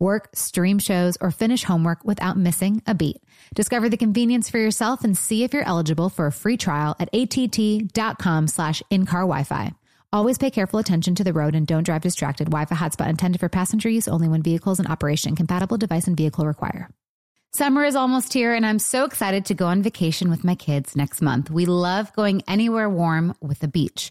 Work, stream shows, or finish homework without missing a beat. Discover the convenience for yourself and see if you're eligible for a free trial at att.com/in-car Wi-Fi. Always pay careful attention to the road and don't drive distracted. Wi-Fi hotspot intended for passenger use only when vehicles in operation. Compatible device and vehicle require. Summer is almost here, and I'm so excited to go on vacation with my kids next month. We love going anywhere warm with a beach.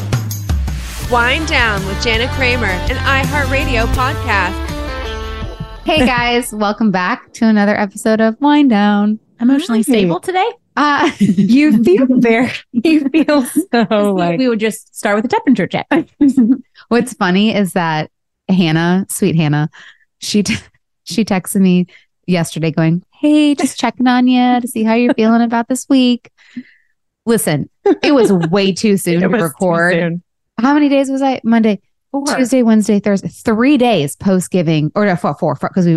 Wind Down with Jana Kramer, an iHeartRadio podcast. Hey guys, welcome back to another episode of Wind Down. Emotionally stable today? You feel so like we would just start with a temperature check. What's funny is that Hannah, sweet Hannah, she texted me yesterday going, "Hey, just checking on you to see how you're feeling about this week." Listen, it was way too soon to record. How many days was I? Monday, Tuesday, Wednesday, Thursday, 3 days post giving, or no, four, because we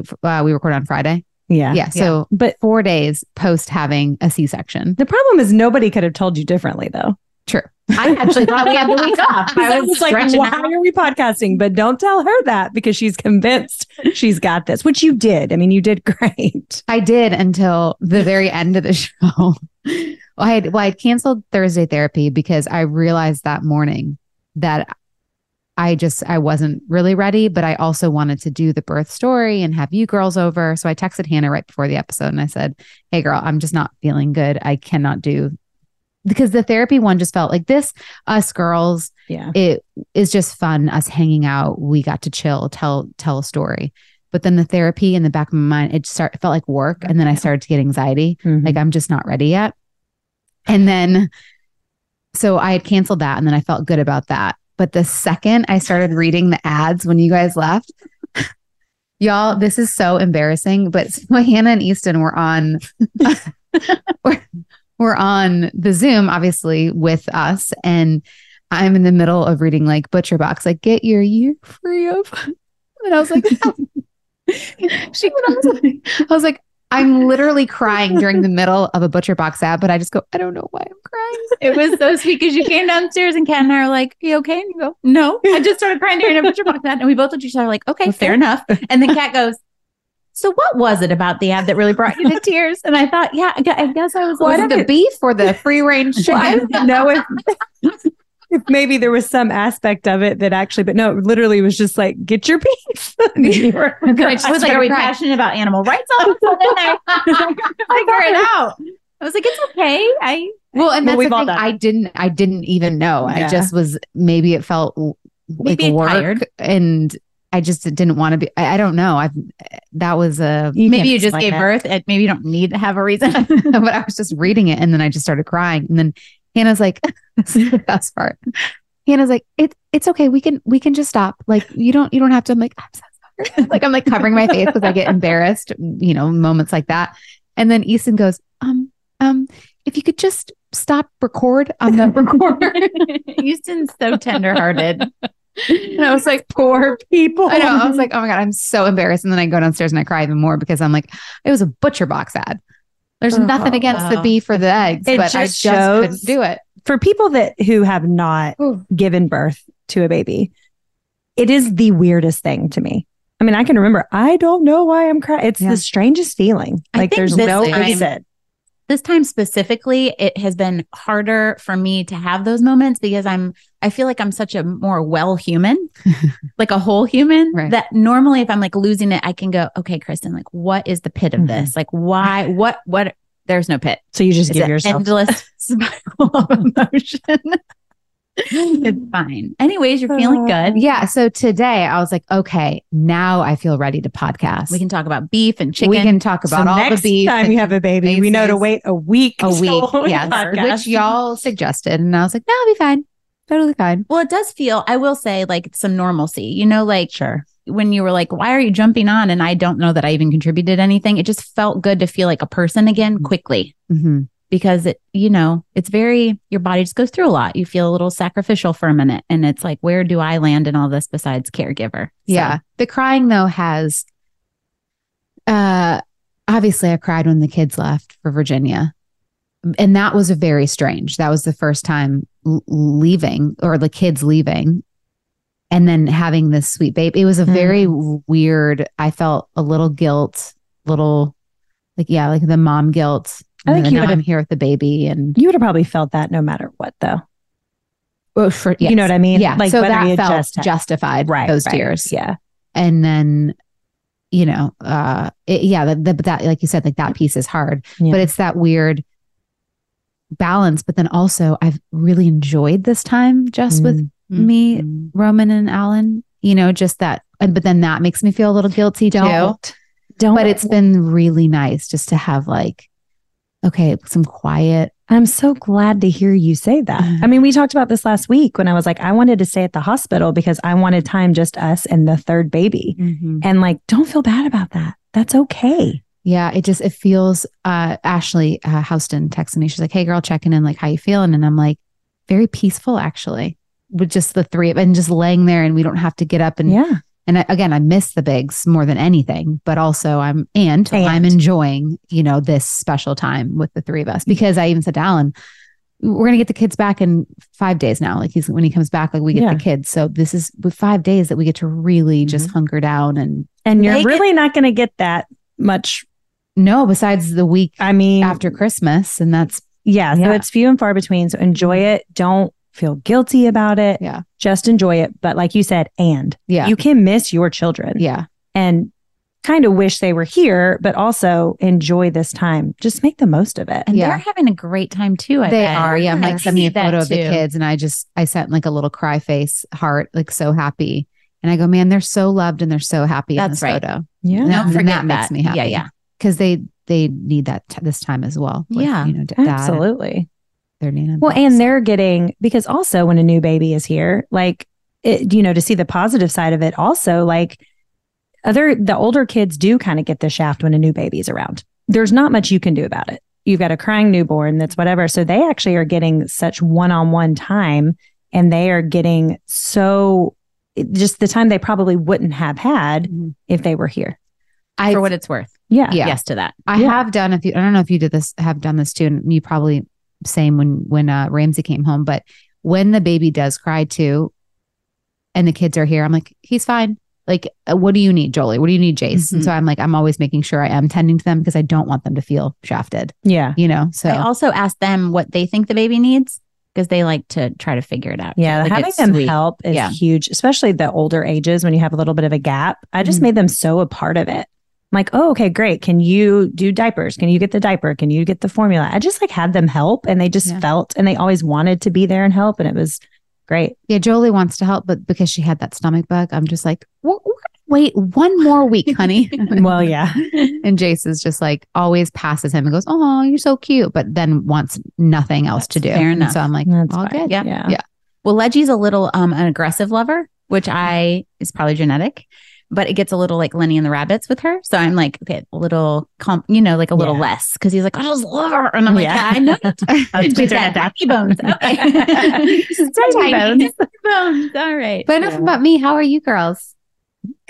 record on Friday. Yeah. So, but 4 days post having a C-section. The problem is nobody could have told you differently, though. True. I actually thought we had the week off. I was like, why are we podcasting? But don't tell her that, because she's convinced she's got this, which you did. I mean, you did great. I did until the very end of the show. I had canceled Thursday therapy because I realized that morning that I wasn't really ready, but I also wanted to do the birth story and have you girls over. So I texted Hannah right before the episode and I said, "Hey girl, I'm just not feeling good. I cannot do," because the therapy one just felt like this, us girls. Yeah. It is just fun. Us hanging out. We got to chill, tell a story. But then the therapy in the back of my mind, it felt like work. And then I started to get anxiety. Mm-hmm. Like, I'm just not ready yet. And then, so I had canceled that, and then I felt good about that. But the second I started reading the ads when you guys left, y'all, this is so embarrassing. But so Hannah and Easton were on, we're on the Zoom, obviously, with us. And I'm in the middle of reading like Butcher Box, like, "Get your year free of," and I was like, I was like, I'm literally crying during the middle of a Butcher Box ad, but I just go, "I don't know why I'm crying." It was so sweet because you came downstairs and Kat and I were like, "You okay?" And you go, "No, I just started crying during a Butcher Box ad." And we both looked at each other like, "Okay, well, fair enough." And then Kat goes, "So what was it about the ad that really brought you to tears?" And I thought, yeah, I guess I was like, the beef or the free range chicken? I don't know if maybe there was some aspect of it that actually, but no, it literally was just like, "Get your beef." Are we passionate about animal rights all of a sudden? Figure it out. I was like, it's okay. I didn't even know. Yeah. I just was, maybe it felt like work tired. And I just didn't want to be, I don't know. Maybe you just gave birth and maybe you don't need to have a reason. But I was just reading it and then I just started crying. And then Hannah's like, this is the best part. Hannah's like, it's okay. We can just stop. Like, you don't have to. I'm like, I'm so sorry. Like, I'm like covering my face because I get embarrassed, you know, moments like that. And then Easton goes, if you could just stop record on the recorder. Easton's so tenderhearted. And I was like, poor people. I know. I was like, oh my God, I'm so embarrassed. And then I go downstairs and I cry even more because I'm like, it was a Butcher Box ad. There's nothing against the beef or the eggs, but I just couldn't do it. For people who have not given birth to a baby, It is the weirdest thing to me. I mean, I can remember, I don't know why I'm crying. It's the strangest feeling. Like there's no exit. This time specifically, it has been harder for me to have those moments because I feel like I'm such a more human, like a whole human, that normally if I'm like losing it, I can go, okay, Kristen, like what is the pit of this? Like why, what, there's no pit. So you just give yourself endless spiral of emotion. It's fine. Anyways, you're feeling good. Yeah. So today I was like, okay, now I feel ready to podcast. We can talk about beef and chicken. We can talk about all the beef. Next time you have a baby, Macy's. We know to wait a week. Yes, which y'all suggested. And I was like, no, it'll be fine. Totally fine. Well, it does feel, I will say, like some normalcy, you know, like when you were like, why are you jumping on? And I don't know that I even contributed anything. It just felt good to feel like a person again quickly. Mm-hmm. Because it, you know, it's very, your body just goes through a lot. You feel a little sacrificial for a minute. And it's like, where do I land in all this besides caregiver? So. Yeah. The crying though has, obviously I cried when the kids left for Virginia. And that was very strange. That was the first time leaving or the kids leaving and then having this sweet baby. It was a very weird, I felt a little guilt, little like, yeah, like the mom guilt. I think you would have here with the baby, and you would have probably felt that no matter what, though. Well, you know what I mean? Yeah. Like, so that felt justified, right? Those tears, yeah. And then, you know, that, like you said, like that piece is hard, but it's that weird balance. But then also, I've really enjoyed this time just with me, Roman, and Alan. You know, just that, but then that makes me feel a little guilty too. But it's been really nice just to have like. Okay, some quiet. I'm so glad to hear you say that. I mean, we talked about this last week when I was like, I wanted to stay at the hospital because I wanted time just us and the third baby. And like, don't feel bad about that. That's okay. Yeah, it feels, Ashley Houston texted me. She's like, hey girl, checking in, like how you feeling? And I'm like, very peaceful actually with just the three of and just laying there and we don't have to get up and And I miss the bigs more than anything, but also I'm enjoying, you know, this special time with the three of us because I even said to Alan, we're going to get the kids back in 5 days now. Like when he comes back, like we get the kids. So this is with 5 days that we get to really just hunker down and you're really not going to get that much. No, besides the week, I mean, after Christmas and that's. Yeah. So it's few and far between. So enjoy it. Don't feel guilty about it. Yeah. Just enjoy it. But like you said, you can miss your children. Yeah. And kind of wish they were here, but also enjoy this time. Just make the most of it. And they're having a great time too. They are. Yeah. Mike sent me a photo of the kids and I sent like a little cry face heart, like so happy. And I go, man, they're so loved and they're so happy in this photo. Yeah. Don't forget that makes me happy. Yeah. Yeah. Because they need that this time as well. With, you know, absolutely. And they're getting, because also when a new baby is here, like, it, you know, to see the positive side of it also, like the older kids do kind of get the shaft when a new baby is around. There's not much you can do about it. You've got a crying newborn that's whatever. So they actually are getting such one-on-one time and they are getting so just the time they probably wouldn't have had if they were here. For what it's worth. Yeah. Yes to that. I have done a few, I don't know if you have done this too, and you probably... Same when Ramsey came home, but when the baby does cry too, and the kids are here, I'm like, he's fine. Like, what do you need, Jolie? What do you need, Jace? And so I'm like, I'm always making sure I am tending to them because I don't want them to feel shafted. Yeah, you know. So I also ask them what they think the baby needs because they like to try to figure it out. Yeah, like having them help is huge, especially the older ages when you have a little bit of a gap. I just made them so a part of it. I'm like, oh, okay, great. Can you do diapers? Can you get the diaper? Can you get the formula? I just like had them help and they just felt and they always wanted to be there and help. And it was great. Yeah. Jolie wants to help, but because she had that stomach bug, I'm just like, wait one more week, honey. Well, yeah. And Jace is just like always passes him and goes, oh, you're so cute. But then wants nothing else to do. Fair enough. So I'm like, all good. Yeah. Yeah. Yeah. Well, Leggie's a little an aggressive lover, which is probably genetic. But it gets a little like Lenny and the Rabbits with her. So I'm like, okay, a little calm, you know, like a little less because he's like, I just love her. And I'm like, yeah, I know. It's tiny bones. Okay. Tiny bones. All right. But enough about me. How are you girls?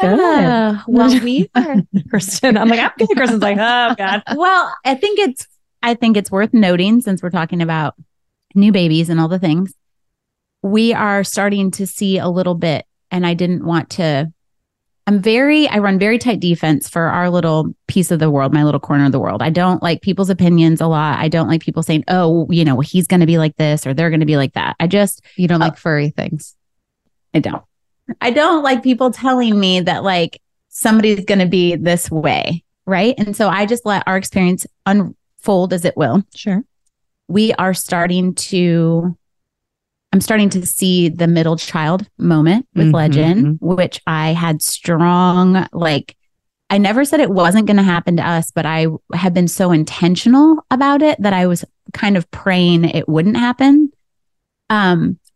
Good. Well, we are. Kristen, I'm like, I'm good. Kristen's like, oh God. Well, I think it's worth noting since we're talking about new babies and all the things. We are starting to see a little bit and I didn't want to. I run very tight defense for our little piece of the world, my little corner of the world. I don't like people's opinions a lot. I don't like people saying, oh, you know, he's going to be like this or they're going to be like that. You don't like furry things. I don't like people telling me that like somebody's going to be this way. Right. And so I just let our experience unfold as it will. Sure. I'm starting to see the middle child moment with Legend, which I had strong, like, I never said it wasn't going to happen to us, but I had been so intentional about it that I was kind of praying it wouldn't happen.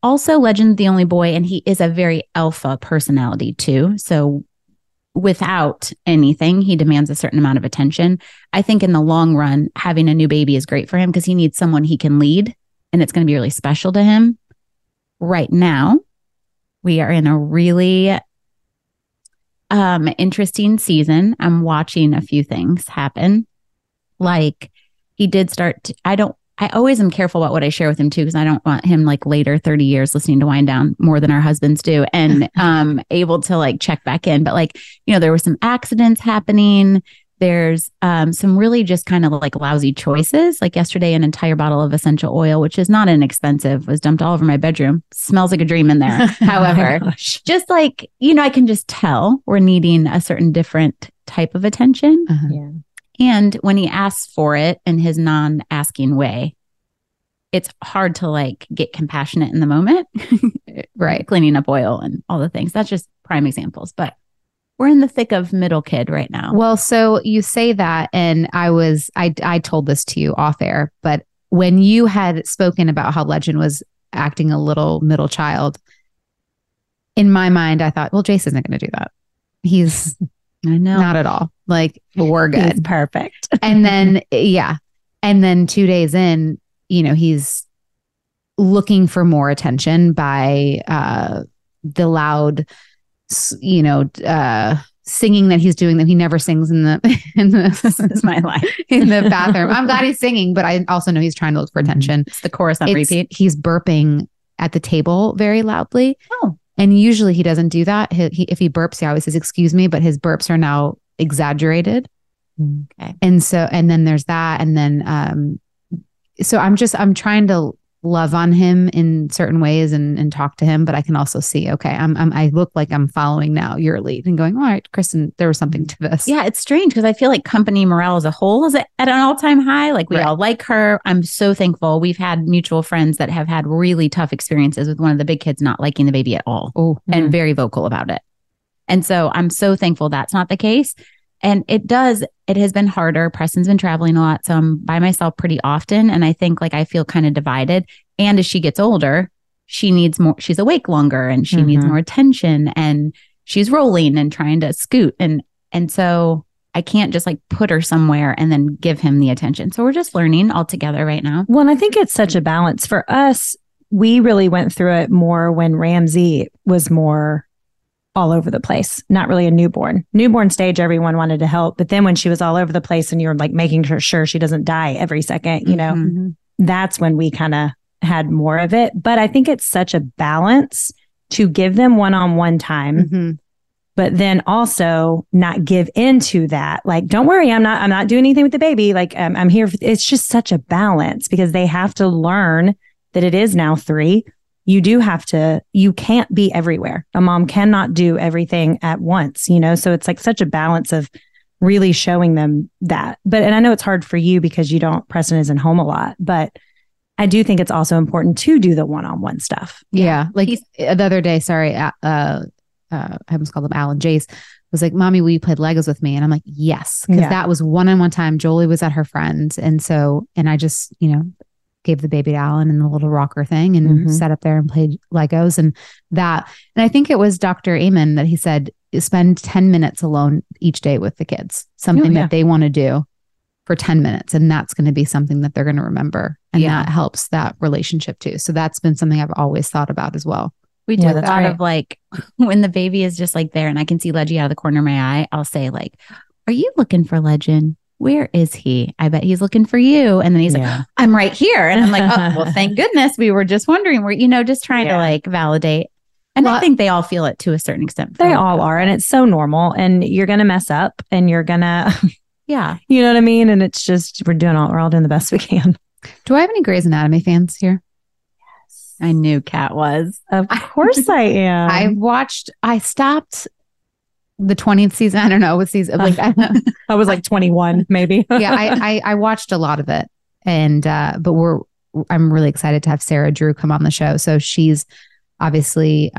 Also, Legend's the only boy, and he is a very alpha personality too. So without anything, he demands a certain amount of attention. I think in the long run, having a new baby is great for him because he needs someone he can lead, and it's going to be really special to him. Right now, we are in a really interesting season. I'm watching a few things happen. Like he did start, I always am careful about what I share with him too, because I don't want him like later 30 years listening to Wind Down more than our husbands do and able to like check back in. But like, you know, there were some accidents happening. There's some really just kind of like lousy choices. Like yesterday, an entire bottle of essential oil, which is not inexpensive, was dumped all over my bedroom. Smells like a dream in there. However, just like, you know, I can just tell we're needing a certain different type of attention. Yeah. And when he asks for it in his non-asking way, it's hard to like get compassionate in the moment. Right. Cleaning up oil and all the things. That's just prime examples. But we're in the thick of middle kid right now. Well, so you say that, and I told this to you off air, but when you had spoken about how Legend was acting a little middle child, in my mind, I thought, well, Jace isn't going to do that. He's not at all. Like, we're good. He's perfect. And then, yeah. And then 2 days in, you know, he's looking for more attention by the loud, you know, singing that he's doing that he never sings in the is my life in the bathroom. I'm glad he's singing, but I also know he's trying to look for attention. It's the chorus on repeat. He's burping at the table very loudly. Oh, and usually he doesn't do that. He if he burps, he always says "excuse me," but his burps are now exaggerated. Okay, and then there's that, and then so I'm trying to love on him in certain ways and talk to him, but I can also see, okay, I look like I'm following now your lead and going, all right, Kristen, there was something to this. Yeah, it's strange because I feel like company morale as a whole is at an all-time high. Like we all like her. I'm so thankful. We've had mutual friends that have had really tough experiences with one of the big kids not liking the baby at all and very vocal about it. And so I'm so thankful that's not the case. And it has been harder. Preston's been traveling a lot, so I'm by myself pretty often. And I think like I feel kind of divided. And as she gets older, she needs more, she's awake longer and she needs more attention and she's rolling and trying to scoot. And so I can't just like put her somewhere and then give him the attention. So we're just learning all together right now. Well, and I think it's such a balance for us. We really went through it more when Ramsey was more all over the place, not really a newborn stage. Everyone wanted to help. But then when she was all over the place and you were like making sure she doesn't die every second, you know, that's when we kind of had more of it. But I think it's such a balance to give them one-on-one time, but then also not give into that. Like, don't worry, I'm not doing anything with the baby. Like I'm here. It's just such a balance because they have to learn that it is now 3. You do have to, you can't be everywhere. A mom cannot do everything at once, you know? So it's like such a balance of really showing them that. But, and I know it's hard for you because Preston isn't home a lot, but I do think it's also important to do the one-on-one stuff. Yeah. Like the other day, sorry, I almost called him Alan. Jace was like, Mommy, will you play Legos with me? And I'm like, yes. Cause that was one-on-one time. Jolie was at her friend's. And so, and I just, you know, gave the baby to Alan and the little rocker thing and sat up there and played Legos and that. And I think it was Dr. Amen that he said, spend 10 minutes alone each day with the kids, something that they want to do for 10 minutes. And that's going to be something that they're going to remember. And that helps that relationship too. So that's been something I've always thought about as well. We do the thought of like, when the baby is just like there and I can see Leggy out of the corner of my eye, I'll say like, are you looking for Legend? Where is he? I bet he's looking for you. And then he's like, oh, I'm right here. And I'm like, oh, well, thank goodness. We were just wondering where, you know, just trying to like validate. And well, I think they all feel it to a certain extent. They all are. And it's so normal. And you're going to mess up and you're going to, yeah, you know what I mean? And it's just, we're all doing the best we can. Do I have any Grey's Anatomy fans here? Yes. I knew Kat was. Of course I am. I stopped the 20th season. I don't know what season. Like, I was like 21 maybe. Yeah. I watched a lot of it. And, but I'm really excited to have Sarah Drew come on the show. So she's obviously,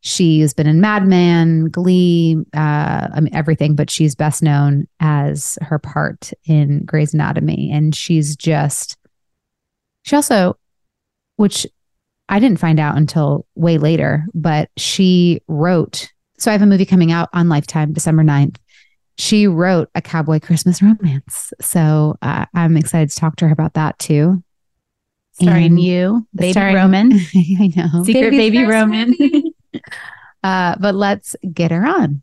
she's been in Mad Men, Glee, I mean, everything, but she's best known as her part in Grey's Anatomy. And she also, which I didn't find out until way later, but she wrote, so I have a movie coming out on Lifetime, December 9th. She wrote A Cowboy Christmas Romance. So I'm excited to talk to her about that too. Starring you, Baby Roman. I know. Secret Baby Roman. But let's get her on.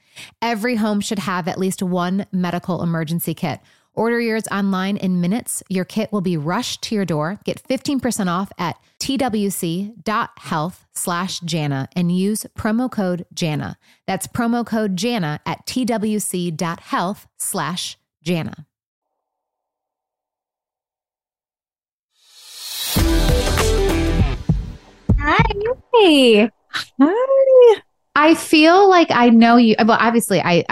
Every home should have at least one medical emergency kit. Order yours online in minutes. Your kit will be rushed to your door. Get 15% off at twc.health/Jana and use promo code Jana. That's promo code Jana at twc.health/Jana. Hi. Hi. I feel like I know you. Well, obviously, I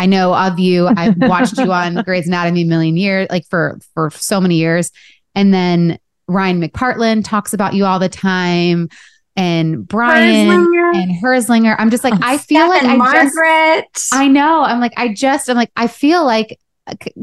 know of you. I've watched you on Grey's Anatomy a million years, like for so many years. And then Ryan McPartlin talks about you all the time, and Brian Herzlinger. I'm just like, I feel like Margaret. I know. I'm like, I feel like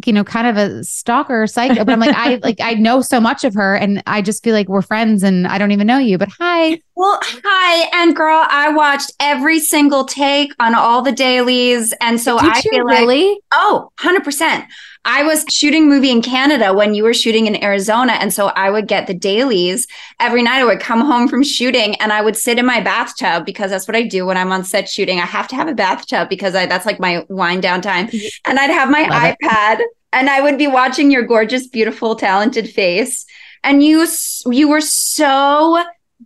you know, kind of a stalker or psycho, but I'm like, I know so much of her and I just feel like we're friends and I don't even know you, but hi. Well, hi. And girl, I watched every single take on all the dailies. And so I feel really? Like, oh, 100%. I was shooting a movie in Canada when you were shooting in Arizona. And so I would get the dailies every night. I would come home from shooting and I would sit in my bathtub because that's what I do when I'm on set shooting. I have to have a bathtub because that's like my wind down time. And I'd have my iPad and I would be watching your gorgeous, beautiful, talented face. And you were so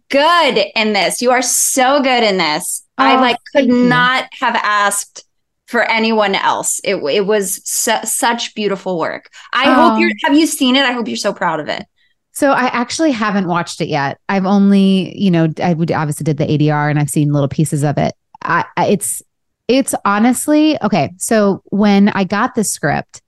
good in this. You are so good in this. Oh, I like could not have asked for anyone else. It was such beautiful work. I hope have you seen it? I hope you're so proud of it. So I actually haven't watched it yet. I've only, I obviously did the ADR and I've seen little pieces of it. It's honestly, okay. So when I got the script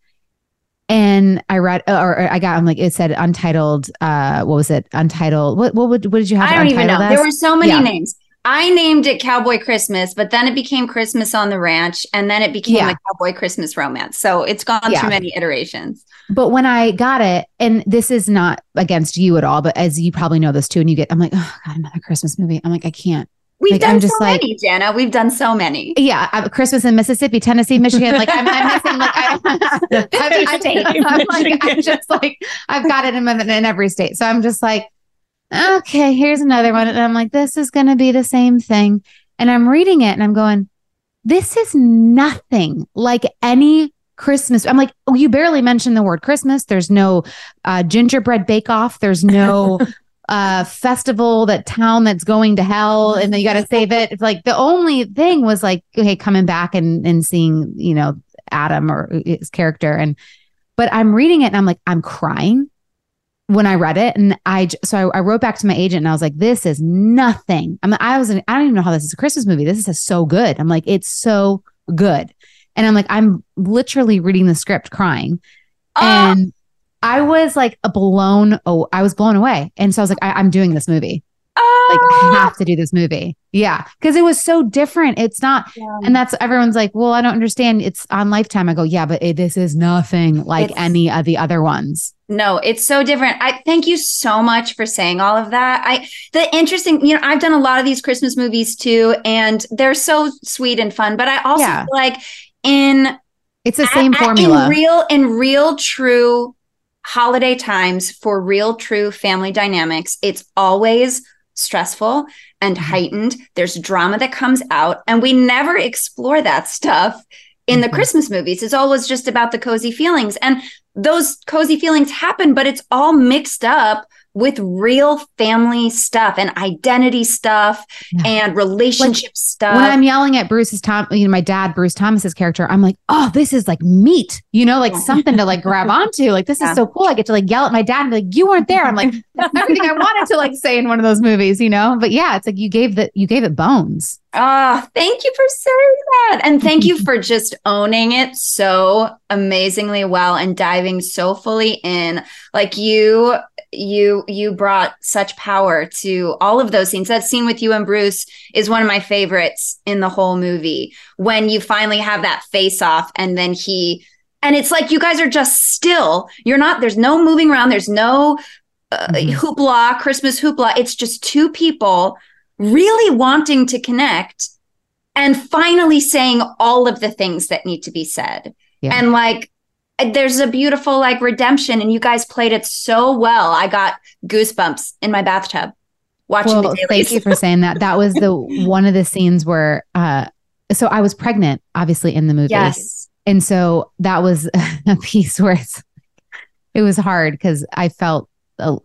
and I read, I'm like, it said untitled, what was it? Untitled. What did you have? I don't even know. There were so many names. I named it Cowboy Christmas, but then it became Christmas on the Ranch, and then it became a Cowboy Christmas Romance. So it's gone through many iterations. But when I got it, and this is not against you at all, but as you probably know this too, and you get, I'm like, oh God, another Christmas movie. I'm like, I can't. We've done so many, Jana. We've done so many. Yeah. Christmas in Mississippi, Tennessee, Michigan. Like I'm missing, like I've got it in every state. So I'm just like, okay, here's another one. And I'm like, this is going to be the same thing. And I'm reading it and I'm going, this is nothing like any Christmas. I'm like, oh, you barely mentioned the word Christmas. There's no gingerbread bake-off. There's no festival, that town that's going to hell and then you got to save it. It's like the only thing was like, okay, coming back and seeing, Adam or his character. But I'm reading it and I'm like, I'm crying when I read it. And I wrote back to my agent and I was like, this is nothing. I don't even know how this is a Christmas movie. This is so good. I'm like, it's so good. And I'm like, I'm literally reading the script crying. And I was like I was blown away. And so I was like, I'm doing this movie. Like I have to do this movie. Yeah. Cause it was so different. It's not. Yeah. And that's, everyone's like, well, I don't understand. It's on Lifetime. I go, yeah, but this is nothing like any of the other ones. No, it's so different. I thank you so much for saying all of that. The interesting, I've done a lot of these Christmas movies too, and they're so sweet and fun, but I also feel like it's the same formula in real, true holiday times for real, true family dynamics. It's always stressful and heightened. There's drama that comes out, and we never explore that stuff in the Christmas movies. It's always just about the cozy feelings, and those cozy feelings happen, but it's all mixed up with real family stuff and identity stuff and relationship stuff. When I'm yelling at my dad, Bruce Thomas's character, I'm like, oh, this is like meat, something to like grab onto. Like, this is so cool. I get to like yell at my dad and be like, you weren't there. I'm like, that's everything I wanted to like say in one of those movies, But yeah, it's like you gave it bones. Oh, thank you for saying that. And thank you for just owning it so amazingly well and diving so fully in. Like you brought such power to all of those scenes. That scene with you and Bruce is one of my favorites in the whole movie. When you finally have that face off and then and it's like, you guys are just still, there's no moving around. There's no hoopla, Christmas hoopla. It's just two people really wanting to connect and finally saying all of the things that need to be said. Yeah. And like, there's a beautiful like redemption, and you guys played it so well. I got goosebumps in my bathtub watching the dailies. Thank you for saying that. That was one of the scenes where, so I was pregnant, obviously, in the movie. Yes. And so that was a piece where it was hard because I felt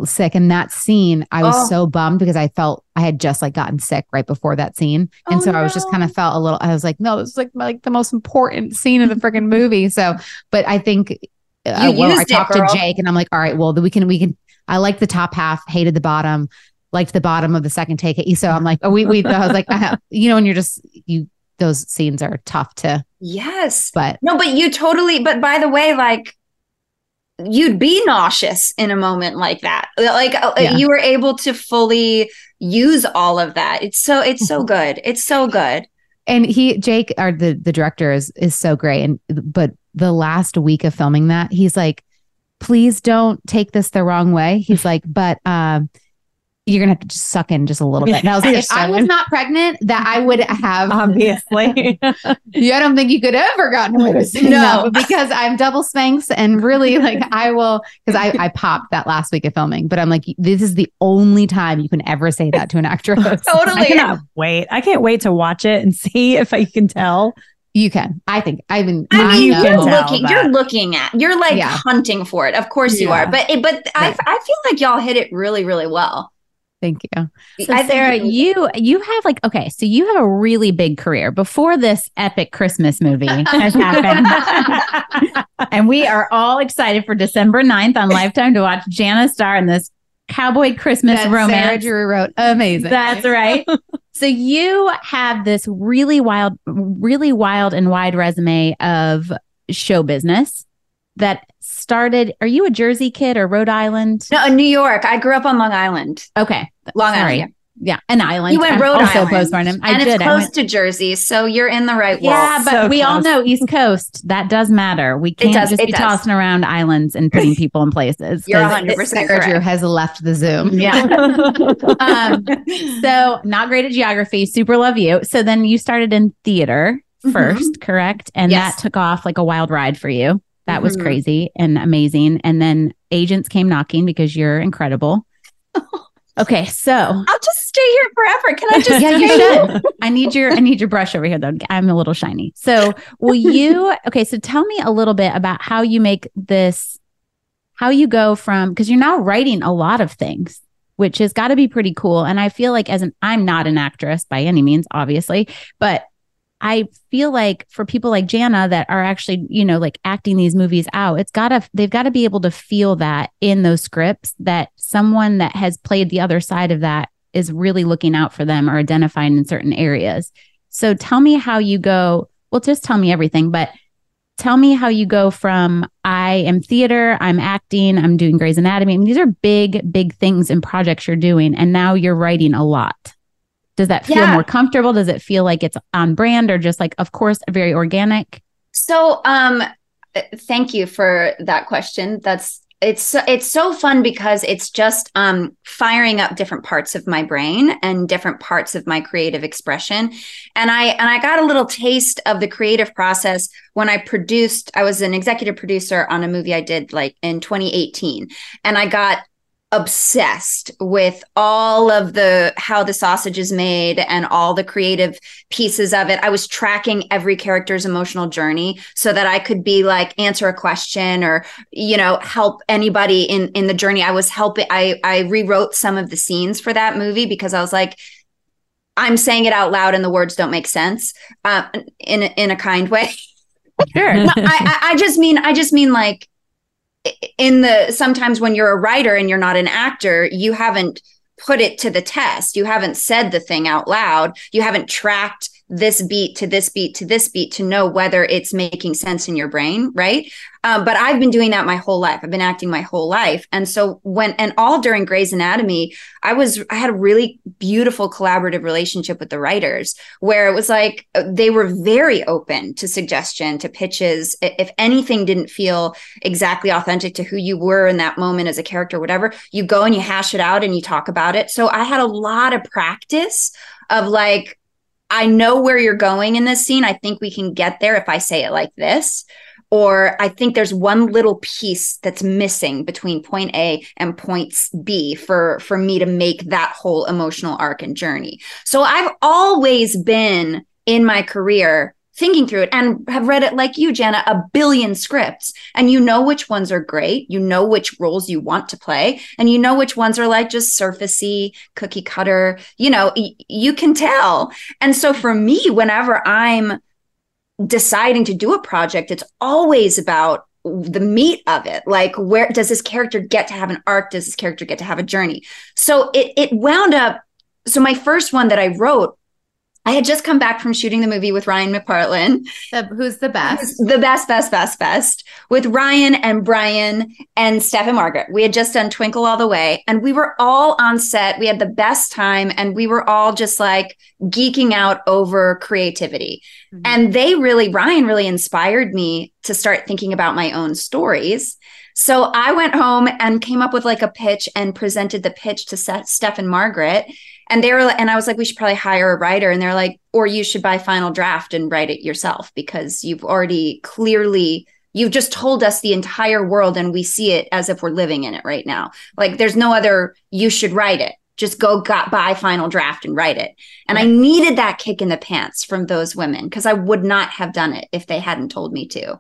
sick. And that scene, I was so bummed because I felt I had just like gotten sick right before that scene. And I was just kind of felt a little, I was like, no, this is like the most important scene in the freaking movie. So, but I think I talked to Jake and I'm like, all right, well, we can, I like the top half, hated the bottom, liked the bottom of the second take. So I'm like, I was like, and those scenes are tough to. Yes. But by the way, like, you'd be nauseous in a moment like that. Like you were able to fully use all of that. It's so good. It's so good. And Jake, or the director is so great. But the last week of filming that, he's like, please don't take this the wrong way. He's like, but you're gonna have to just suck in just a little bit. And I was like, if I was not pregnant, that I would have obviously. Yeah, I don't think you could have ever gotten away with it. No, because I'm double Spanx, and really, like, I will, because I popped that last week of filming. But I'm like, this is the only time you can ever say that to an actress. Totally. I can't wait to watch it and see if I can tell. You can. I mean, you're looking at, yeah, hunting for it. Of course you are. But I feel like y'all hit it really, really well. Thank you. So Sarah, you have so you have a really big career before this epic Christmas movie has happened. And we are all excited for December 9th on Lifetime to watch Jana star in this cowboy Christmas romance. Sarah Drew wrote. Amazing. That's right. So you have this really wild and wide resume of show business that started. Are you a Jersey kid or Rhode Island? No, New York. I grew up on Long Island. Okay. Long Island. Yeah. An island. You went Rhode Island. Postpartum. It's close to Jersey. So you're in the right world. Yeah, but we all know East Coast. That does matter. We can't just be tossing around islands and putting people in places. You're 100% correct. Drew has left the Zoom. Yeah. So not great at geography. Super love you. So then you started in theater first, correct? And that took off like a wild ride for you. That was crazy and amazing. And then agents came knocking because you're incredible. Okay, so I'll just stay here forever. Can I just? Yeah, you should. I need your brush over here, though. I'm a little shiny. So, so tell me a little bit about how you make this. How you go from, because you're now writing a lot of things, which has got to be pretty cool. And I feel like I'm not an actress by any means, obviously, but I feel like for people like Jana that are actually, acting these movies out, they've got to be able to feel that in those scripts that someone that has played the other side of that is really looking out for them or identifying in certain areas. So tell me how you go. Well, just tell me everything, but tell me how you go from I am theater, I'm acting, I'm doing Grey's Anatomy. I mean, these are big, big things and projects you're doing. And now you're writing a lot. Does that feel more comfortable? Does it feel like it's on brand or just like, of course, very organic? So thank you for that question. It's so fun because it's just firing up different parts of my brain and different parts of my creative expression. And I got a little taste of the creative process when I was an executive producer on a movie I did in 2018. And I got obsessed with all of how the sausage is made and all the creative pieces of it. I was tracking every character's emotional journey so that I could be answer a question or, help anybody in the journey. I was helping. I rewrote some of the scenes for that movie because I was like, I'm saying it out loud and the words don't make sense in a kind way. Sure. No, I just mean sometimes when you're a writer and you're not an actor, you haven't put it to the test. You haven't said the thing out loud. You haven't tracked this beat to this beat to this beat to know whether it's making sense in your brain, right? But I've been doing that my whole life. I've been acting my whole life. And so all during Grey's Anatomy, I had a really beautiful collaborative relationship with the writers where it was like, they were very open to suggestion, to pitches. If anything didn't feel exactly authentic to who you were in that moment as a character, whatever, you go and you hash it out and you talk about it. So I had a lot of practice of I know where you're going in this scene. I think we can get there if I say it like this, or I think there's one little piece that's missing between point A and point B for me to make that whole emotional arc and journey. So I've always been in my career thinking through it and have read it like you, Jana, a billion scripts, and which ones are great, which roles you want to play, and which ones are just surfacey, cookie cutter, you can tell. And so for me, whenever I'm deciding to do a project, it's always about the meat of it. Where does this character get to have an arc? Does this character get to have a journey? So my first one that I wrote I had just come back from shooting the movie with Ryan McPartlin. Who's the best? Who's the best with Ryan and Brian and Steph and Margaret. We had just done Twinkle All the Way and we were all on set. We had the best time and we were all just like geeking out over creativity. Mm-hmm. And Ryan really inspired me to start thinking about my own stories. So I went home and came up with like a pitch and presented the pitch to Steph and Margaret. And I was like, we should probably hire a writer. And they're like, or you should buy Final Draft and write it yourself because you've just told us the entire world and we see it as if we're living in it right now. Like there's no other, you should write it. Just buy Final Draft and write it. And right. I needed that kick in the pants from those women because I would not have done it if they hadn't told me to.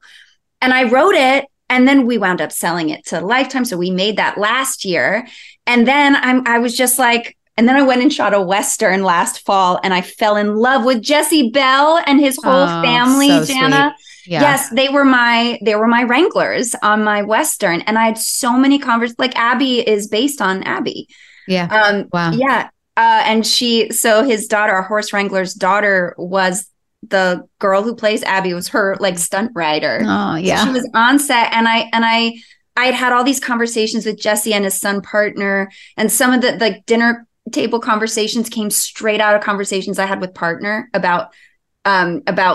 And I wrote it. And then we wound up selling it to Lifetime. So we made that last year. And then I was just like, and then I went and shot a Western last fall and I fell in love with Jesse Bell and his whole family, so Jana. Yeah. Yes, they were my wranglers on my Western. And I had so many conversations, like Abby is based on Abby. Yeah. Wow. Yeah. And his daughter, our horse wrangler's daughter, was the girl who plays Abby, was her like stunt rider. Oh, yeah. So she was on set and I'd had all these conversations with Jesse and his son partner, and some of the like dinner table conversations came straight out of conversations I had with partner about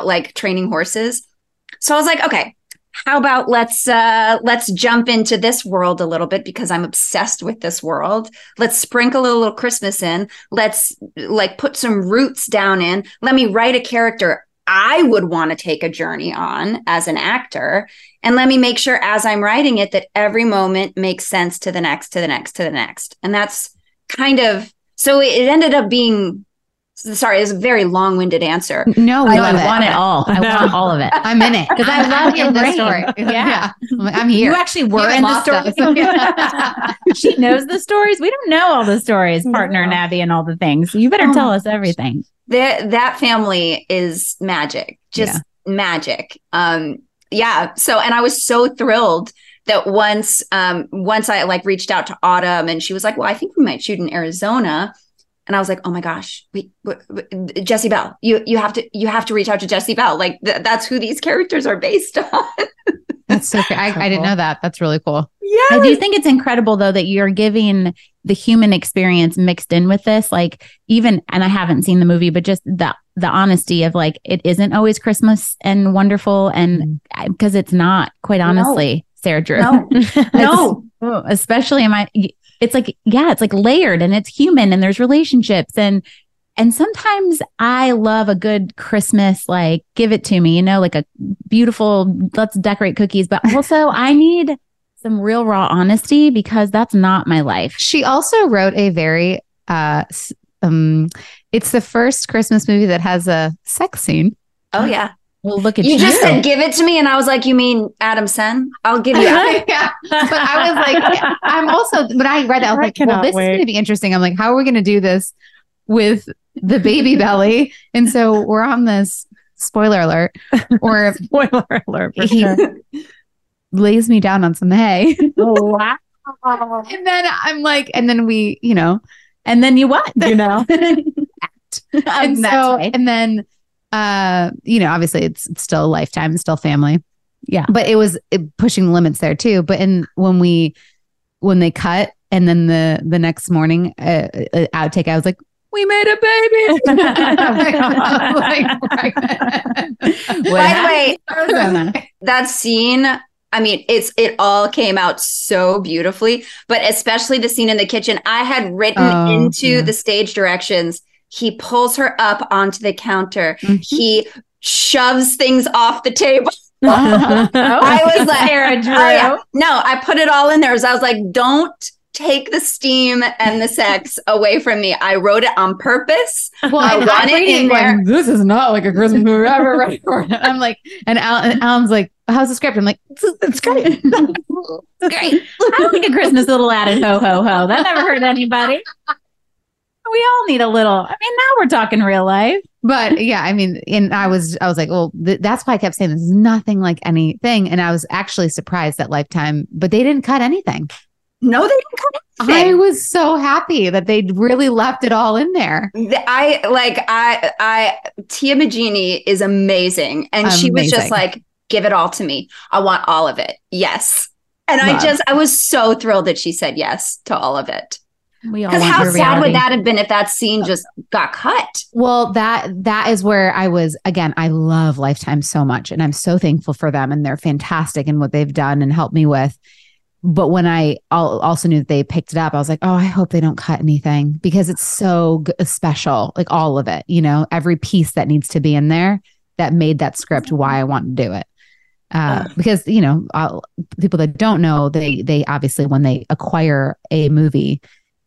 like training horses. So I was like, okay, how about let's jump into this world a little bit because I'm obsessed with this world. Let's sprinkle a little Christmas in. Let's like put some roots down in. Let me write a character I would want to take a journey on as an actor. And let me make sure as I'm writing it that every moment makes sense to the next, to the next, to the next. And that's kind of, so it ended up being, sorry, it's a very long-winded answer. No, I want it all. I want all of it. I'm in it because I love in the story. Yeah. I'm here. You actually were in the story. She knows the stories. We don't know all the stories, partner and Abby and all the things. So you better tell us everything. That family is magic, just magic. Yeah. So, and I was so thrilled that once I like reached out to Autumn and she was like, well, I think we might shoot in Arizona. And I was like, oh my gosh, Jesse Bell, you have to reach out to Jesse Bell. Like that's who these characters are based on. That's so cool. I didn't know that. That's really cool. Yeah. I do think it's incredible though, that you're giving the human experience mixed in with this. Like even, and I haven't seen the movie, but just the honesty of like, it isn't always Christmas and wonderful. And because it's not, quite honestly, Sarah Drew. No. Especially it's like layered and it's human and there's relationships. And sometimes I love a good Christmas, like give it to me, you know, like a beautiful, let's decorate cookies. But also I need some real raw honesty because that's not my life. She also wrote a very, it's the first Christmas movie that has a sex scene. Oh yeah. Well, look at you. You just said, give it to me. And I was like, you mean Adam Sen? I'll give you that. Yeah. But I was like, when I read it, I was like, well, this is going to be interesting. I'm like, how are we going to do this with the baby belly? And so we're on this, spoiler alert. Or spoiler alert. For sure. He lays me down on some hay. Oh, wow. And then I'm like, and then we, you know. And then you what? You know. Act. And so, right. And then. You know, obviously it's still Lifetime, it's still family. Yeah. But it was pushing the limits there too. But when they cut and then the next morning outtake, I was like, we made a baby. By the way, that scene, I mean, it all came out so beautifully, but especially the scene in the kitchen, I had written into the stage directions. He pulls her up onto the counter. Mm-hmm. He shoves things off the table. I was like, Sarah Drew. Oh, yeah. No, I put it all in there. I was like, don't take the steam and the sex away from me. I wrote it on purpose. Well, I it in there. Like, this is not like a Christmas movie I've ever read. I'm like, and Alan's like, how's the script? I'm like, it's great. It's great. I don't think a Christmas little added ho, ho, ho. That never hurt anybody. We all need a little. I mean, now we're talking real life. But yeah, I mean, and I was like, well, that's why I kept saying this is nothing like anything. And I was actually surprised that Lifetime, but they didn't cut anything. No, they didn't cut I was so happy that they really left it all in there. Tia Magini is amazing. And she was just like, give it all to me. I want all of it. Yes. And I was so thrilled that she said yes to all of it. Because how sad would that have been if that scene just got cut? Well, that is where I was. Again, I love Lifetime so much, and I'm so thankful for them, and they're fantastic in what they've done and helped me with. But when I also knew that they picked it up, I was like, oh, I hope they don't cut anything, because it's so special, like all of it, you know, every piece that needs to be in there that made that script why I want to do it. Because, you know, people that don't know, they obviously, when they acquire a movie,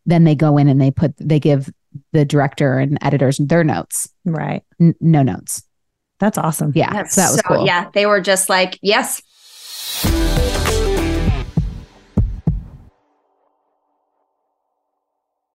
then they go in and they give the director and editors their notes. Right. No notes. That's awesome. Yeah. So that was cool. Yeah. They were just like, yes.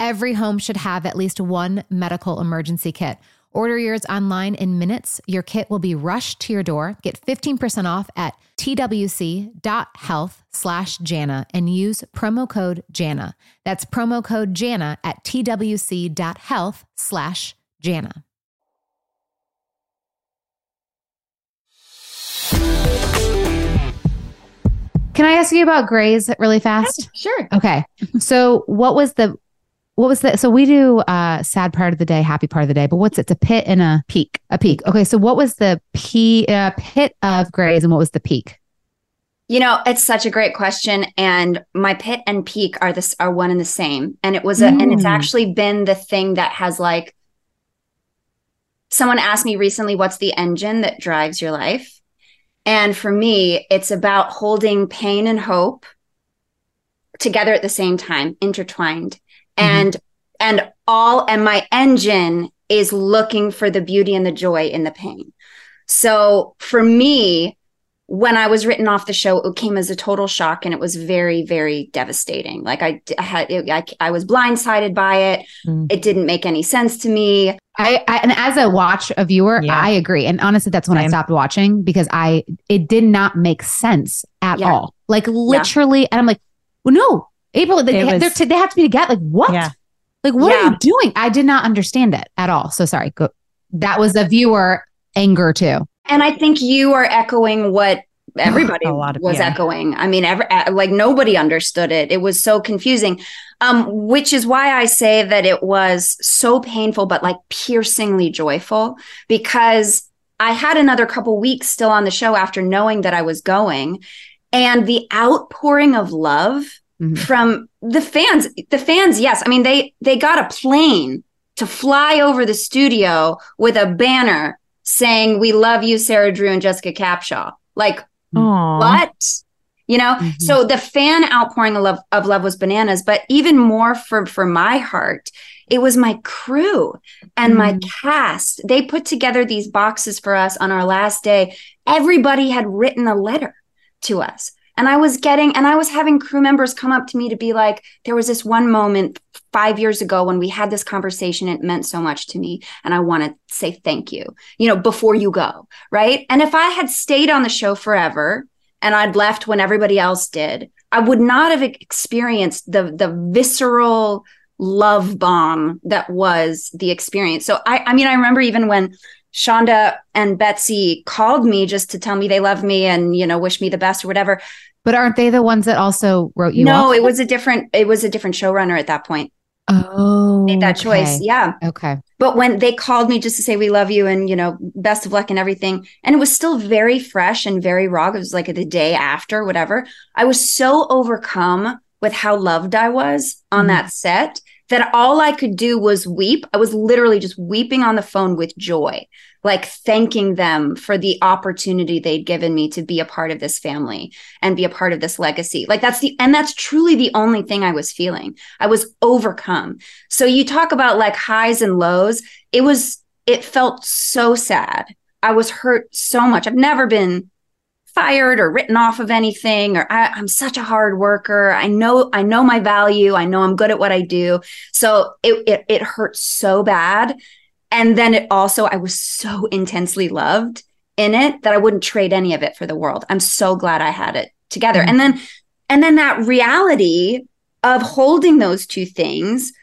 Every home should have at least one medical emergency kit. Order yours online in minutes. Your kit will be rushed to your door. Get 15% off at twc.health/Jana and use promo code Jana. That's promo code Jana at twc.health/Jana. Can I ask you about Grey's really fast? Sure. Okay. So so we do sad part of the day, happy part of the day, but what's it? It's a pit and a peak. A peak. Okay, so what was the pit of Grey's and what was the peak? You know, it's such a great question, and my pit and peak are one and the same. And it was and it's actually been the thing that has, like, someone asked me recently, what's the engine that drives your life? And for me, it's about holding pain and hope together at the same time, intertwined. And And my engine is looking for the beauty and the joy in the pain. So for me, when I was written off the show, it came as a total shock, and it was very, very devastating. Like I was blindsided by it. Mm. It didn't make any sense to me. And as a viewer, yeah. I agree. And honestly, that's when I stopped watching, because it did not make sense at all. Like literally, and I'm like, well, no, April, they have to be together. Like what? Yeah. Like what are you doing? I did not understand it at all. So sorry. That was a viewer anger too. And I think you are echoing what everybody was echoing. I mean, nobody understood it. It was so confusing, which is why I say that it was so painful, but like piercingly joyful, because I had another couple weeks still on the show after knowing that I was going, and the outpouring of love from the fans. Yes. I mean, they got a plane to fly over the studio with a banner saying, "We love you, Sarah Drew and Jessica Capshaw." Like, aww. What? You know? Mm-hmm. So the fan outpouring of love was bananas, but even more for my heart, it was my crew and my cast. They put together these boxes for us on our last day. Everybody had written a letter to us. And I was having crew members come up to me to be like, there was this one moment 5 years ago when we had this conversation. It meant so much to me. And I want to say thank you, before you go. Right. And if I had stayed on the show forever and I'd left when everybody else did, I would not have experienced the visceral love bomb that was the experience. So I remember even when Shonda and Betsy called me just to tell me they love me and, wish me the best or whatever. But aren't they the ones that also wrote you off? No, it was a different showrunner at that point. Oh, made that choice. Yeah. Okay. But when they called me just to say, we love you and, best of luck and everything. And it was still very fresh and very raw. It was like the day after, whatever. I was so overcome with how loved I was on that set that all I could do was weep. I was literally just weeping on the phone with joy, like thanking them for the opportunity they'd given me to be a part of this family and be a part of this legacy. Like that's truly the only thing I was feeling. I was overcome. So you talk about like highs and lows. It felt so sad. I was hurt so much. I've never been fired or written off of anything, or I'm such a hard worker. I know my value. I know I'm good at what I do. So it hurt so bad. And then it also, I was so intensely loved in it that I wouldn't trade any of it for the world. I'm so glad I had it together. Mm-hmm. And then that reality of holding those two things,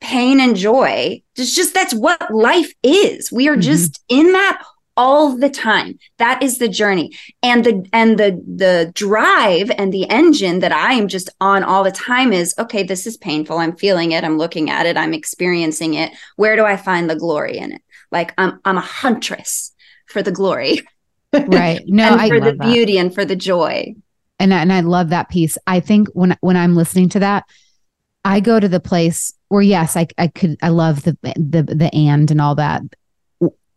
pain and joy, that's what life is. We are just in that all the time. That is the journey. And the drive and the engine that I am just on all the time is, okay, this is painful. I'm feeling it. I'm looking at it. I'm experiencing it. Where do I find the glory in it? Like I'm a huntress for the glory. Right. No, and for the beauty and for the joy. And I love that piece. I think when I'm listening to that, I go to the place where, yes, I love the and all that.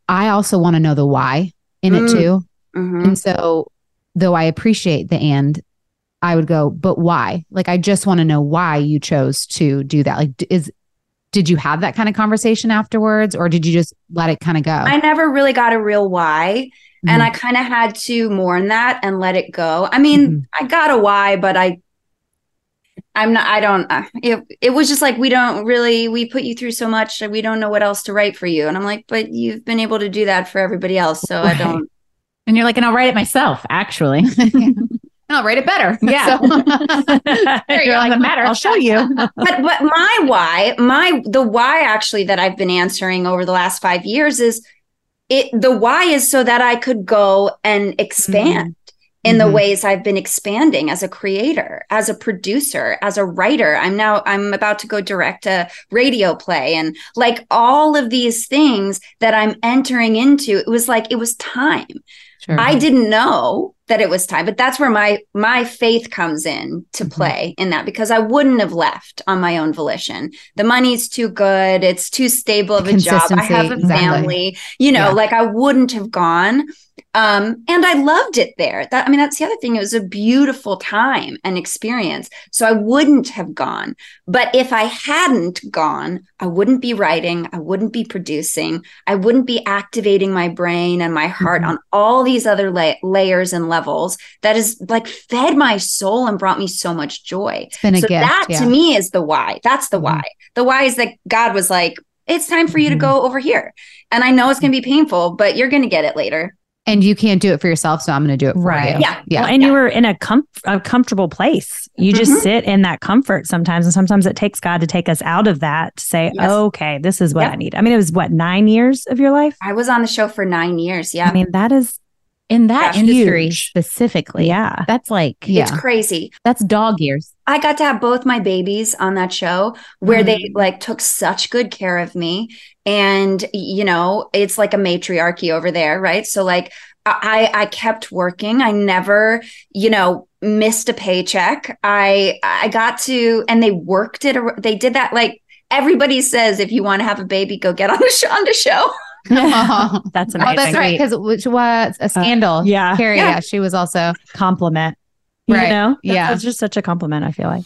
I also want to know the why in it too. Mm-hmm. And so though I appreciate the and, I would go, but why? Like, I just want to know why you chose to do that. Like, did you have that kind of conversation afterwards, or did you just let it kind of go? I never really got a real why. Mm-hmm. And I kind of had to mourn that and let it go. I mean, I got a why, but it was just like, we put you through so much that we don't know what else to write for you. And I'm like, but you've been able to do that for everybody else. So right. I don't. And you're like, and I'll write it myself, actually. I'll write it better. Yeah. So, you're like, matter. I'll show you. But the why actually that I've been answering over the last 5 years is the why is so that I could go and expand. In the ways I've been expanding as a creator, as a producer, as a writer. I'm about to go direct a radio play, and like all of these things that I'm entering into, it was time. Sure. I didn't know that it was time. But that's where my faith comes in to play in that, because I wouldn't have left on my own volition. The money's too good. It's too stable of a job. I have a family, you know, like I wouldn't have gone. And I loved it there. That, I mean, that's the other thing. It was a beautiful time and experience. So I wouldn't have gone. But if I hadn't gone, I wouldn't be writing. I wouldn't be producing. I wouldn't be activating my brain and my heart on all these other layers and levels that is like fed my soul and brought me so much joy. It's been a gift. That to me is the why. That's the why. The why is that God was like, it's time for you to go over here. And I know it's going to be painful, but you're going to get it later. And you can't do it for yourself, so I'm going to do it for you. Yeah. Well, and you were in a comfortable place. You just sit in that comfort sometimes. And sometimes it takes God to take us out of that to say, okay, this is what I need. I mean, it was what, 9 years of your life? I was on the show for 9 years. Yeah. I mean, that is in that industry specifically. Yeah. That's like, it's crazy. That's dog years. I got to have both my babies on that show where they like took such good care of me. And, you know, it's like a matriarchy over there, right? So like I kept working. I never, you know, missed a paycheck. I got to, and they worked it. They did that. Like everybody says, if you want to have a baby, go get on the show. Oh, that's amazing. Oh, that's right. Because which was a scandal. Carrie, she was also compliment. Right. You know? It's just such a compliment, I feel like.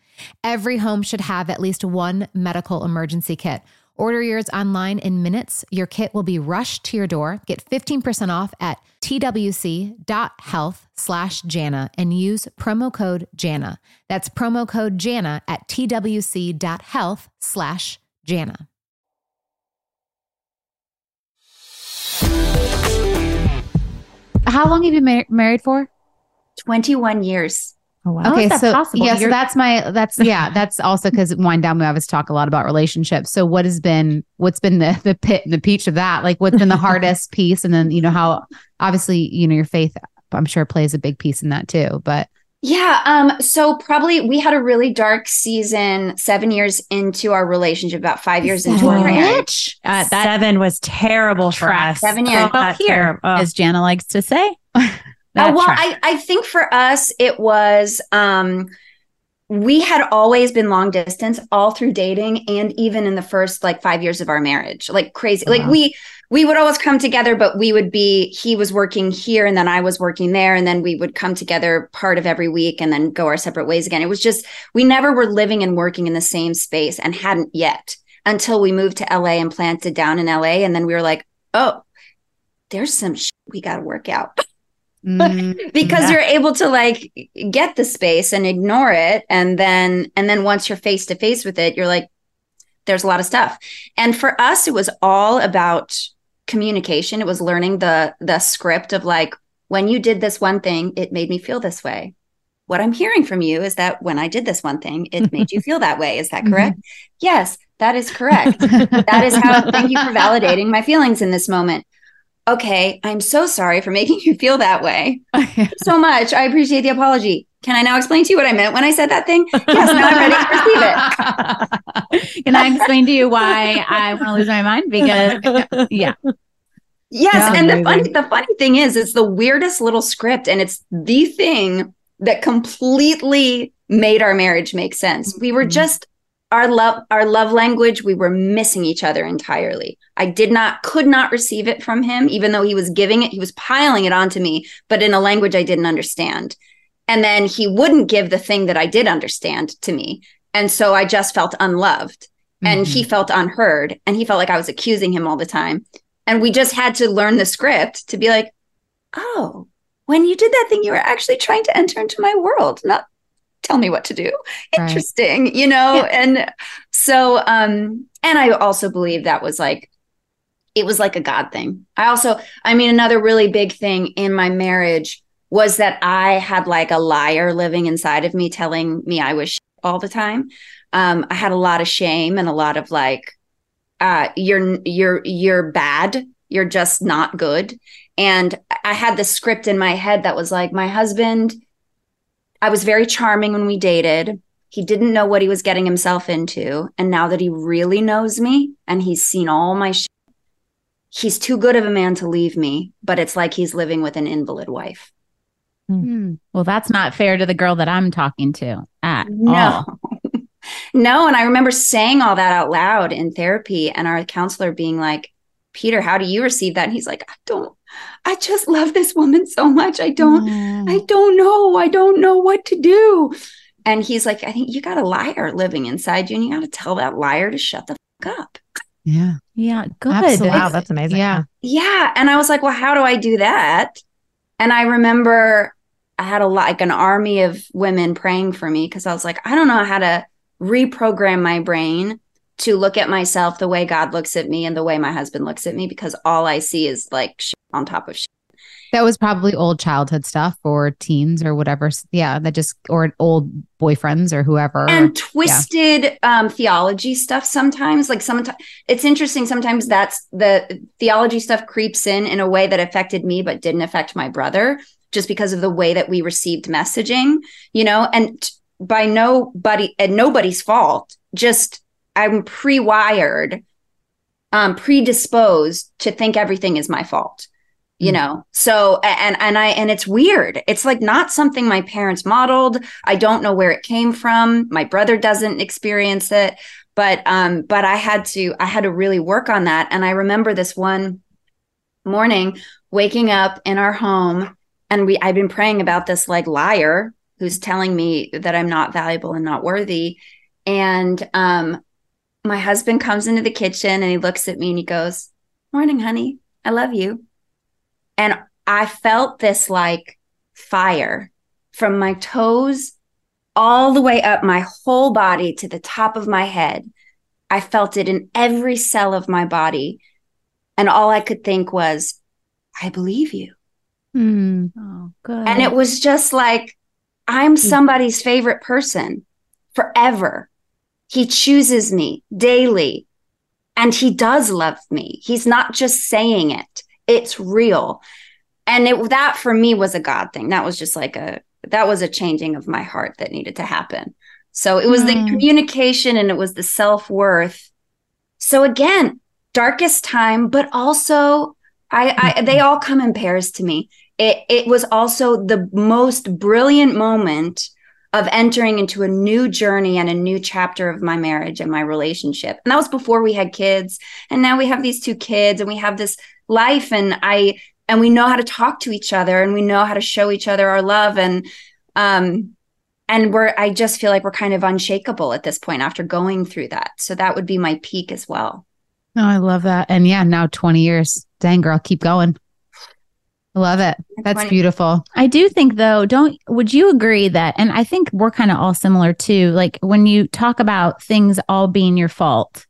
Every home should have at least one medical emergency kit. Order yours online in minutes. Your kit will be rushed to your door. Get 15% off at twc.health/Jana and use promo code Jana. That's promo code Jana at twc.health/Jana. How long have you been married for? 21 years. Oh, wow. Okay, so that's also because Wind Down, we always talk a lot about relationships. So what's been the pit and the peach of that? Like, what's been the hardest piece? And then, you know, how obviously, you know, your faith, I'm sure, plays a big piece in that too, but. Yeah. So probably we had a really dark season 7 years into our relationship, about 5 years into our marriage. That 7 was terrible for us. 7 years. As Jana likes to say. I think for us, it was, we had always been long distance all through dating and even in the first like 5 years of our marriage, like crazy. Wow. Like we would always come together, but we would be, he was working here and then I was working there. And then we would come together part of every week and then go our separate ways again. It was just, we never were living and working in the same space and hadn't yet until we moved to LA and planted down in LA. And then we were like, oh, there's some shit we got to work out. Because you're able to like get the space and ignore it. And then once you're face to face with it, you're like, there's a lot of stuff. And for us, it was all about communication. It was learning the script of like, when you did this one thing, it made me feel this way. What I'm hearing from you is that when I did this one thing, it made you feel that way. Is that correct? Yes, that is correct. That is how, thank you for validating my feelings in this moment. Okay, I'm so sorry for making you feel that way. Thank you so much. I appreciate the apology. Can I now explain to you what I meant when I said that thing? Yes, now I'm ready to receive it. Can I explain to you why I want to lose my mind? Because, yeah. Yes, and the funny thing is, it's the weirdest little script, and it's the thing that completely made our marriage make sense. We were just, our love language, we were missing each other entirely. I could not receive it from him, even though he was giving it, he was piling it onto me, but in a language I didn't understand. And then he wouldn't give the thing that I did understand to me. And so I just felt unloved and he felt unheard and he felt like I was accusing him all the time. And we just had to learn the script to be like, oh, when you did that thing, you were actually trying to enter into my world, not tell me what to do. Interesting, right. You know? Yeah. And so, and I also believe that was like, it was like a God thing. Another really big thing in my marriage was that I had like a liar living inside of me telling me I was all the time. I had a lot of shame and a lot of like, you're bad. You're just not good. And I had this script in my head that was like, my husband, I was very charming when we dated. He didn't know what he was getting himself into. And now that he really knows me and he's seen all my shit, he's too good of a man to leave me, but it's like he's living with an invalid wife. Mm. Well, that's not fair to the girl that I'm talking to at all. No. And I remember saying all that out loud in therapy and our counselor being like, Peter, how do you receive that? And he's like, I just love this woman so much. I don't know what to do. And he's like, I think you got a liar living inside you and you got to tell that liar to shut the fuck up. Yeah. Yeah. Good. Absolutely. Wow. That's amazing. Yeah. Yeah. And I was like, well, how do I do that? And I remember I had an army of women praying for me because I was like, I don't know how to reprogram my brain to look at myself the way God looks at me and the way my husband looks at me because all I see is like shit on top of shit. That was probably old childhood stuff or teens or whatever. Yeah. Or old boyfriends or whoever. And twisted theology stuff sometimes. Like sometimes it's interesting. Sometimes that's the theology stuff creeps in a way that affected me, but didn't affect my brother just because of the way that we received messaging, you know, and by nobody's fault, just I'm pre-wired, predisposed to think everything is my fault. You know, so and it's weird. It's like not something my parents modeled. I don't know where it came from. My brother doesn't experience it, but I had to really work on that. And I remember this one morning waking up in our home, and I've been praying about this like liar who's telling me that I'm not valuable and not worthy. And my husband comes into the kitchen and he looks at me and he goes, "Morning, honey. I love you." And I felt this like fire from my toes all the way up my whole body to the top of my head. I felt it in every cell of my body. And all I could think was, I believe you. Oh, good. And it was just like, I'm somebody's favorite person forever. He chooses me daily and he does love me. He's not just saying it. It's real. And that for me was a God thing. That was just like that was a changing of my heart that needed to happen. So it was the communication and it was the self-worth. So again, darkest time, but also they all come in pairs to me. It was also the most brilliant moment of entering into a new journey and a new chapter of my marriage and my relationship. And that was before we had kids. And now we have these two kids and we have this life and we know how to talk to each other and we know how to show each other our love. And I just feel like we're kind of unshakable at this point after going through that. So that would be my peak as well. Oh, I love that. And yeah, now 20 years. Dang, girl, keep going. I love it. That's beautiful. I do think though, would you agree that, and I think we're kind of all similar too, like when you talk about things all being your fault,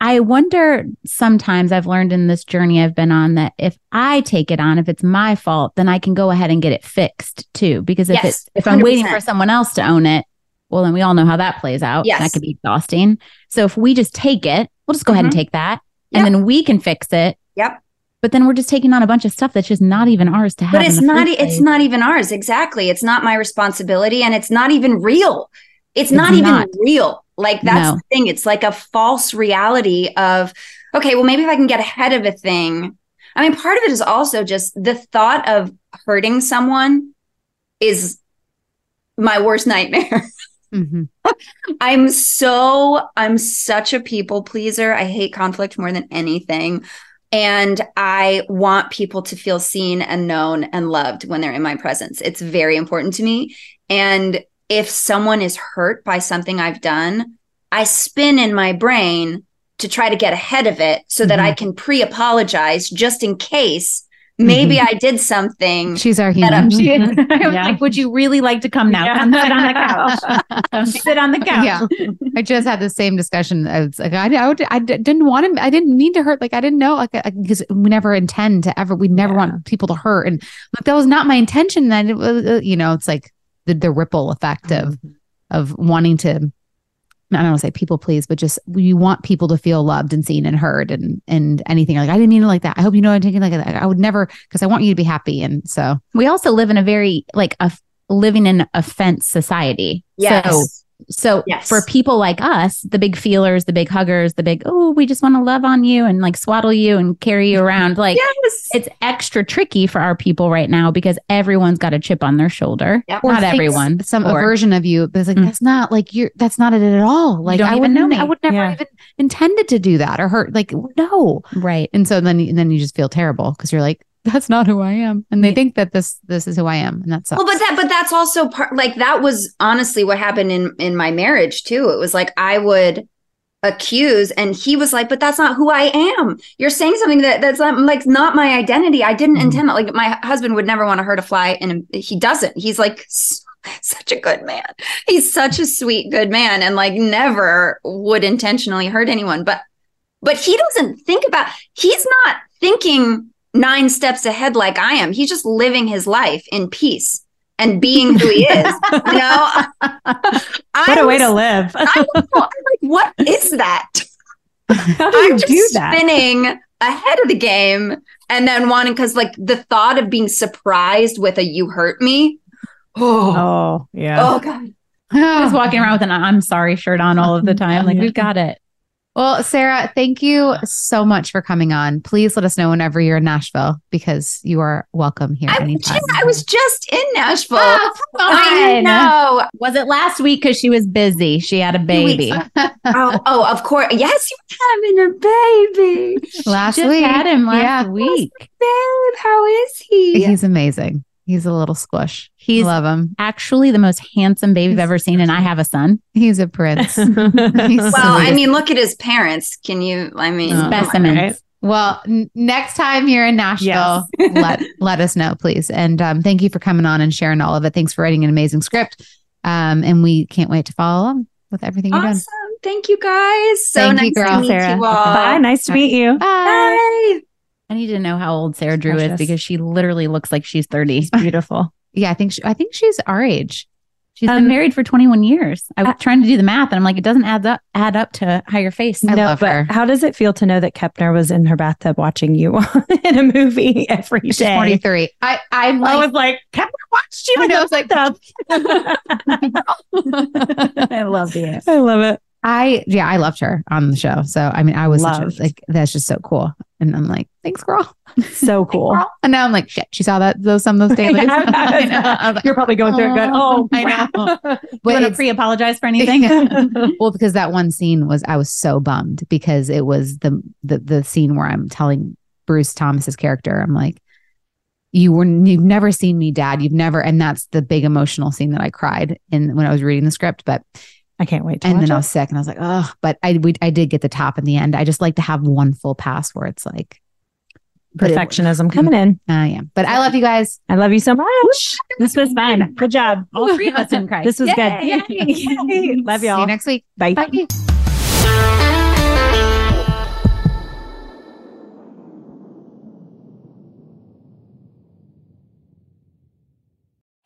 I wonder sometimes, I've learned in this journey I've been on, that if I take it on, if it's my fault, then I can go ahead and get it fixed too. Because if I'm waiting for someone else to own it, well, then we all know how that plays out. Yes. That could be exhausting. So if we just take it, we'll just go ahead and take that. Yep. And then we can fix it. Yep. But then we're just taking on a bunch of stuff that's just not even ours to have. But it's not even ours. Exactly. It's not my responsibility and it's not even real. It's not even real. Like that's the thing. It's like a false reality of, okay, well, maybe if I can get ahead of a thing. I mean, part of it is also just the thought of hurting someone is my worst nightmare. Mm-hmm. I'm such a people pleaser. I hate conflict more than anything. And I want people to feel seen and known and loved when they're in my presence. It's very important to me. And if someone is hurt by something I've done, I spin in my brain to try to get ahead of it so that I can pre-apologize just in case maybe I did something. She's our human. Like, would you really like to come now? Yeah. Come sit on the couch. Sit on the couch. Yeah. I just had the same discussion. I was like, I didn't want him. I didn't mean to hurt. Like, I didn't know. Like, because we never intend to ever, we never want people to hurt. And like, that was not my intention. Then, you know, it's like, the ripple effect of wanting to, I don't want to say people please, but just you want people to feel loved and seen and heard and anything. Like, I didn't mean it like that. I hope you know I'm thinking like that. I would never, because I want you to be happy. And so we also live in a very like living in offense society. Yes. So for people like us, the big feelers, the big huggers, the big, oh, we just want to love on you and like swaddle you and carry you around. Like it's extra tricky for our people right now because everyone's got a chip on their shoulder. Yep. Not everyone. Some aversion of you. But it's like, that's not like that's not it at all. Like I wouldn't know me. I would never even intended to do that or hurt. Like, no. Right. And so then you just feel terrible because you're like, that's not who I am. And they think that this is who I am. And that sucks. Well, but that's also part, like that was honestly what happened in my marriage too. It was like, I would accuse and he was like, but that's not who I am. You're saying something that's not, like not my identity. I didn't intend that. Like my husband would never want to hurt a fly and he doesn't. He's like such a good man. He's such a sweet, good man. And like never would intentionally hurt anyone. But he doesn't think he's not thinking 9 steps ahead like I am. He's just living his life in peace and being who he is. You know, what a way to live. I don't know, like, what is that? How do you do that? Spinning ahead of the game and then wanting, because like the thought of being surprised with a "you hurt me." Oh yeah. Oh God. I was walking around with an "I'm sorry" shirt on all of the time. Like we've got it. Well, Sarah, thank you so much for coming on. Please let us know whenever you're in Nashville because you are welcome here anytime. I was just in Nashville. Oh, I know. Was it last week? Because she was busy. She had a baby. oh, of course. Yes, you were having a baby. Last week. Babe, how is he? He's amazing. He's a little squush. He's love him. Actually the most handsome baby I've ever seen. And I have a son. He's a prince. I mean, look at his parents. Can you, specimens. Right. Well, next time you're in Nashville, let us know, please. And thank you for coming on and sharing all of it. Thanks for writing an amazing script. And we can't wait to follow along with everything you've done. Awesome. Thank you guys. So nice to meet you all. Bye. Nice to meet you. Bye. Bye. I need to know how old Sarah Drew is because she literally looks like she's 30. She's beautiful. Yeah, I think she's our age. She's been married for 21 years. I was trying to do the math, and I'm like, it doesn't add up to how your face. I love her. How does it feel to know that Kepner was in her bathtub watching you in a movie every day? She's 43. I was like, Kepner watched you in the bathtub. I love it. I love it. I loved her on the show. So I mean, I was like, that's just so cool. And I'm like, thanks, girl. So cool. Thanks, girl. And now I'm like, shit, she saw that some of those dailies. I know. You're probably going through it going, oh, I know. You want to pre-apologize for anything? Yeah. Well, because that one scene I was so bummed because it was the scene where I'm telling Bruce Thomas's character, I'm like, you've never seen me, Dad. And that's the big emotional scene that I cried in when I was reading the script, but I can't wait. I was sick and I was like, oh, but I did get the top in the end. I just like to have one full pass where it's like perfectionism coming in. Yeah. But I love you guys. I love you so much. This was fun. Good job. All three of us in Christ. This was good. Yay. Love y'all. See you next week. Bye. Bye.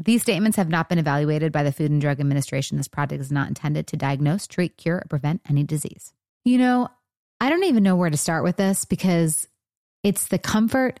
These statements have not been evaluated by the Food and Drug Administration. This product is not intended to diagnose, treat, cure, or prevent any disease. You know, I don't even know where to start with this because it's the comfort,